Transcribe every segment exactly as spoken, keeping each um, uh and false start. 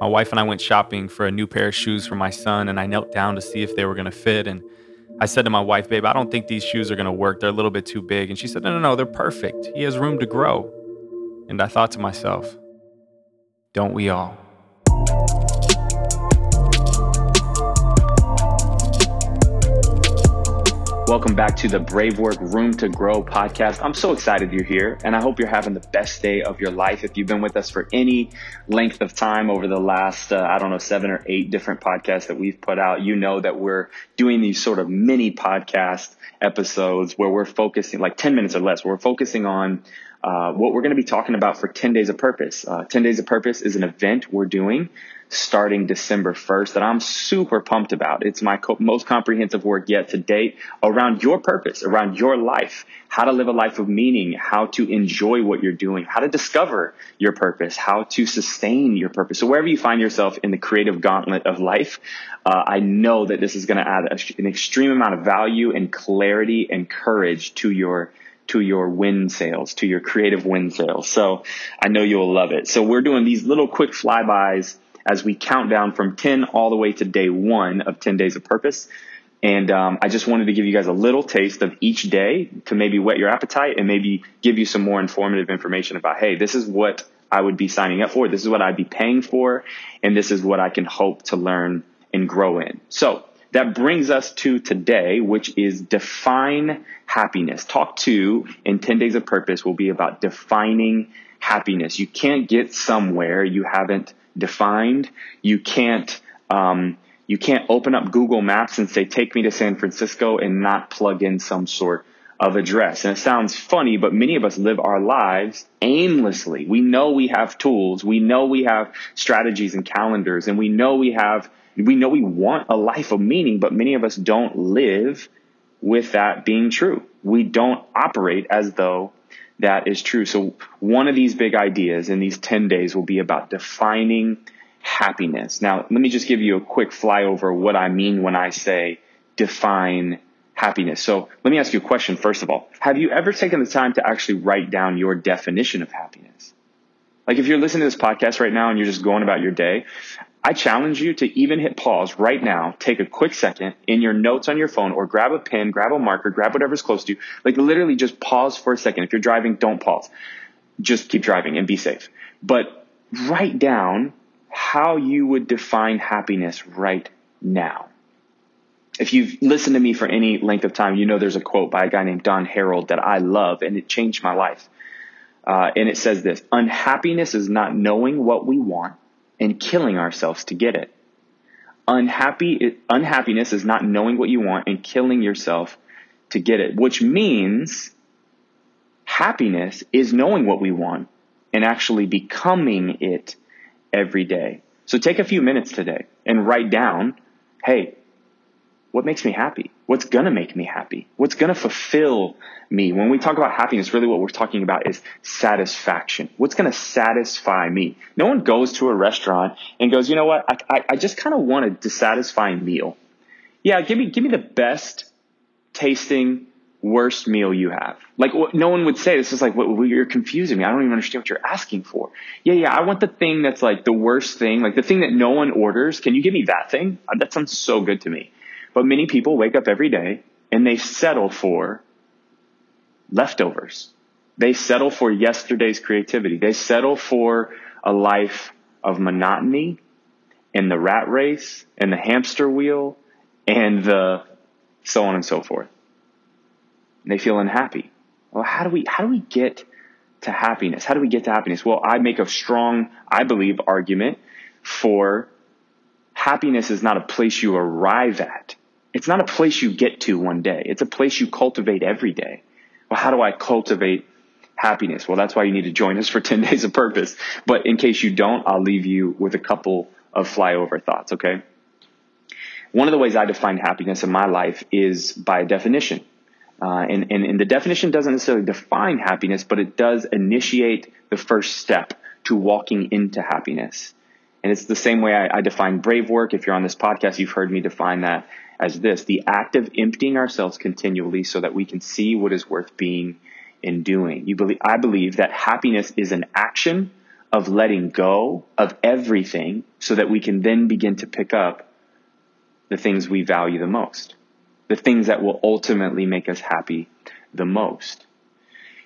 My wife and I went shopping for a new pair of shoes for my son, and I knelt down to see if they were going to fit. And I said to my wife, babe, I don't think these shoes are going to work. They're a little bit too big. And she said, no, no, no, they're perfect. He has room to grow. And I thought to myself, don't we all? Welcome back to the Brave Work Room to Grow podcast. I'm so excited you're here, and I hope you're having the best day of your life. If you've been with us for any length of time over the last, uh, I don't know, seven or eight different podcasts that we've put out, you know that we're doing these sort of mini podcast episodes where we're focusing, like ten minutes or less, where we're focusing on uh, what we're going to be talking about for ten days of Purpose. Uh, ten days of Purpose is an event we're doing starting December first that I'm super pumped about. It's my co- most comprehensive work yet to date around your purpose, around your life, how to live a life of meaning, how to enjoy what you're doing, how to discover your purpose, how to sustain your purpose. So wherever you find yourself in the creative gauntlet of life, uh, I know that this is going to add a, an extreme amount of value and clarity and courage to your to your win sales, to your creative win sales. So I know you'll love it. So we're doing these little quick flybys as we count down from ten all the way to day one of ten days of Purpose. And um, I just wanted to give you guys a little taste of each day to maybe whet your appetite and maybe give you some more informative information about, hey, this is what I would be signing up for. This is what I'd be paying for. And this is what I can hope to learn and grow in. So that brings us to today, which is define happiness. Talk two in ten days of Purpose will be about defining happiness. You can't get somewhere you haven't defined. You can't um, you can't open up Google Maps and say, take me to San Francisco and not plug in some sort of address. And it sounds funny, but many of us live our lives aimlessly. We know we have tools. We know we have strategies and calendars, and we know we have we know we want a life of meaning, but many of us don't live with that being true. We don't operate as though that is true. So one of these big ideas in these ten days will be about defining happiness. Now, let me just give you a quick flyover of what I mean when I say define happiness. So let me ask you a question, first of all. Have you ever taken the time to actually write down your definition of happiness? Like if you're listening to this podcast right now and you're just going about your day, I challenge you to even hit pause right now, take a quick second in your notes on your phone, or grab a pen, grab a marker, grab whatever's close to you. Like literally just pause for a second. If you're driving, don't pause. Just keep driving and be safe. But write down how you would define happiness right now. If you've listened to me for any length of time, you know there's a quote by a guy named Don Harold that I love, and it changed my life. Uh, and it says this: unhappiness is not knowing what we want and killing ourselves to get it. Unhappy, unhappiness is not knowing what you want and killing yourself to get it, which means happiness is knowing what we want and actually becoming it every day. So take a few minutes today and write down, hey, what makes me happy? What's going to make me happy? What's going to fulfill me? When we talk about happiness, really what we're talking about is satisfaction. What's going to satisfy me? No one goes to a restaurant and goes, you know what? I, I, I just kind of want a dissatisfying meal. Yeah, give me give me the best tasting, worst meal you have. Like what, no one would say this is like, what, well, you're confusing me. I don't even understand what you're asking for. Yeah, yeah, I want the thing that's like the worst thing, like the thing that no one orders. Can you give me that thing? That sounds so good to me. But many people wake up every day and they settle for leftovers. They settle for yesterday's creativity. They settle for a life of monotony and the rat race and the hamster wheel and the so on and so forth. And they feel unhappy. Well, how do we, how do we get to happiness? How do we get to happiness? Well, I make a strong, I believe, argument for happiness is not a place you arrive at. It's not a place you get to one day. It's a place you cultivate every day. Well, how do I cultivate happiness? Well, that's why you need to join us for ten days of Purpose. But in case you don't, I'll leave you with a couple of flyover thoughts, okay? One of the ways I define happiness in my life is by definition. Uh, and, and, and the definition doesn't necessarily define happiness, but it does initiate the first step to walking into happiness. And it's the same way I, I define brave work. If you're on this podcast, you've heard me define that as this: the act of emptying ourselves continually so that we can see what is worth being and doing. You believe, I believe that happiness is an action of letting go of everything so that we can then begin to pick up the things we value the most, the things that will ultimately make us happy the most.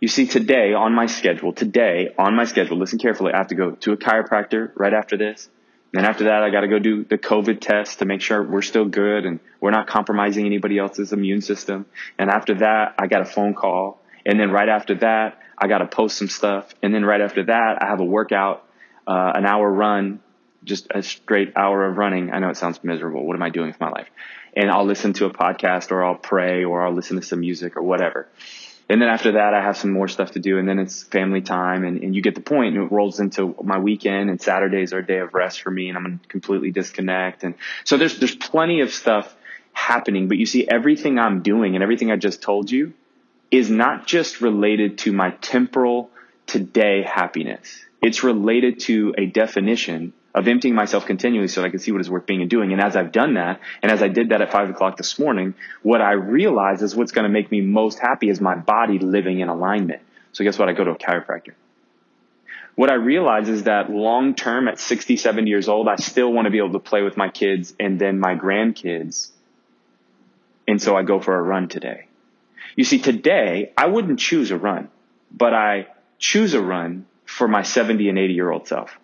You see, today on my schedule, today on my schedule, listen carefully, I have to go to a chiropractor right after this. And then after that, I got to go do the COVID test to make sure we're still good and we're not compromising anybody else's immune system. And after that, I got a phone call. And then right after that, I got to post some stuff. And then right after that, I have a workout, uh, an hour run, just a straight hour of running. I know it sounds miserable. What am I doing with my life? And I'll listen to a podcast, or I'll pray, or I'll listen to some music or whatever. And then after that, I have some more stuff to do. And then it's family time. And, and you get the point. And it rolls into my weekend, and Saturdays are a day of rest for me. And I'm going to completely disconnect. And so there's, there's plenty of stuff happening. But you see, everything I'm doing and everything I just told you is not just related to my temporal today happiness. It's related to a definition of emptying myself continually so that I can see what is worth being and doing. And as I've done that, and as I did that at five o'clock this morning, what I realize is what's going to make me most happy is my body living in alignment. So guess what? I go to a chiropractor. What I realize is that long term at sixty, seventy years old, I still want to be able to play with my kids and then my grandkids. And so I go for a run today. You see, today I wouldn't choose a run, but I choose a run for my seventy and eighty year old self.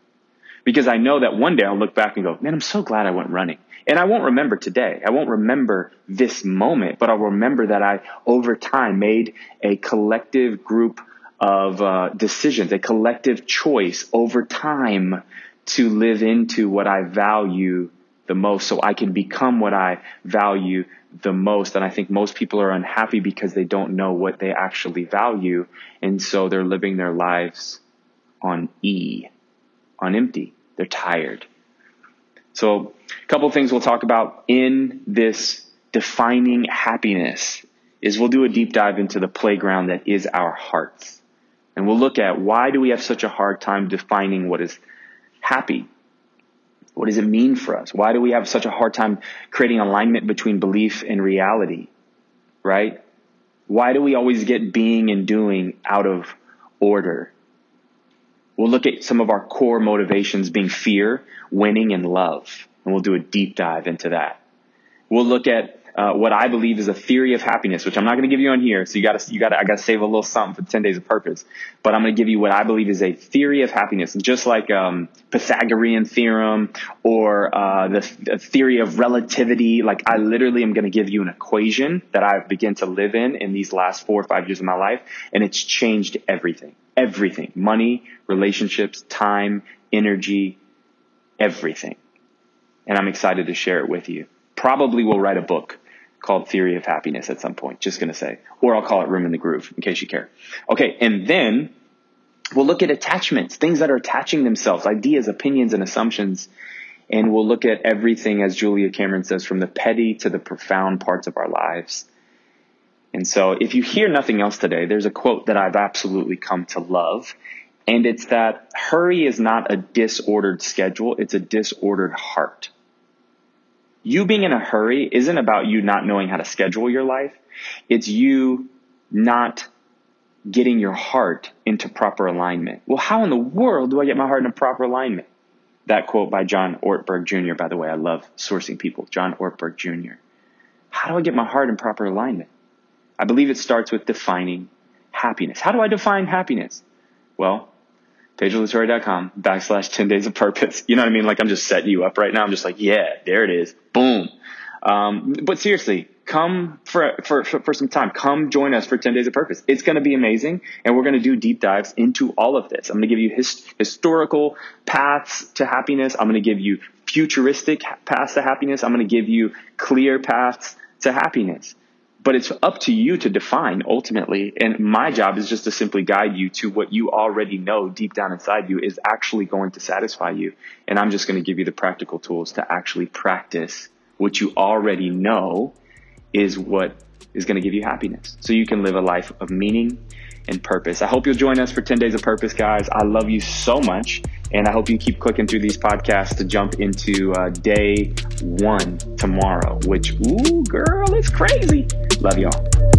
Because I know that one day I'll look back and go, man, I'm so glad I went running. And I won't remember today. I won't remember this moment, but I'll remember that I, over time, made a collective group of uh, decisions, a collective choice over time to live into what I value the most, so I can become what I value the most. And I think most people are unhappy because they don't know what they actually value. And so they're living their lives on E, on empty. They're tired. So a couple of things we'll talk about in this defining happiness is we'll do a deep dive into the playground that is our hearts. And we'll look at, why do we have such a hard time defining what is happy? What does it mean for us? Why do we have such a hard time creating alignment between belief and reality, right? Why do we always get being and doing out of order? We'll look at some of our core motivations being fear, winning, and love. And we'll do a deep dive into that. We'll look at uh, what I believe is a theory of happiness, which I'm not going to give you on here. So you got to, you got to, I got to save a little something for ten days of purpose. But I'm going to give you what I believe is a theory of happiness. And just like um, Pythagorean theorem or uh, the, the theory of relativity, like I literally am going to give you an equation that I've begun to live in in these last four or five years of my life. And it's changed everything. Everything, money, relationships, time, energy, everything. And I'm excited to share it with you. Probably will write a book called Theory of Happiness at some point, just going to say, or I'll call it Room in the Groove in case you care. Okay. And then we'll look at attachments, things that are attaching themselves, ideas, opinions, and assumptions. And we'll look at everything, as Julia Cameron says, from the petty to the profound parts of our lives. And so if you hear nothing else today, there's a quote that I've absolutely come to love. And it's that hurry is not a disordered schedule. It's a disordered heart. You being in a hurry isn't about you not knowing how to schedule your life. It's you not getting your heart into proper alignment. Well, how in the world do I get my heart into proper alignment? That quote by John Ortberg Junior By the way, I love sourcing people. John Ortberg Junior How do I get my heart in proper alignment? I believe it starts with defining happiness. How do I define happiness? Well, pagelatory.com backslash 10 days of purpose. You know what I mean? Like, I'm just setting you up right now. I'm just like, yeah, there it is. Boom. Um, but seriously, come for, for, for some time. Come join us for ten days of purpose. It's going to be amazing. And we're going to do deep dives into all of this. I'm going to give you his, historical paths to happiness. I'm going to give you futuristic paths to happiness. I'm going to give you clear paths to happiness. But it's up to you to define ultimately. And my job is just to simply guide you to what you already know deep down inside you is actually going to satisfy you. And I'm just going to give you the practical tools to actually practice what you already know is what is going to give you happiness. So you can live a life of meaning and purpose. I hope you'll join us for ten days of purpose, guys. I love you so much. And I hope you keep clicking through these podcasts to jump into uh, day one tomorrow, which, ooh, girl, it's crazy. Love y'all.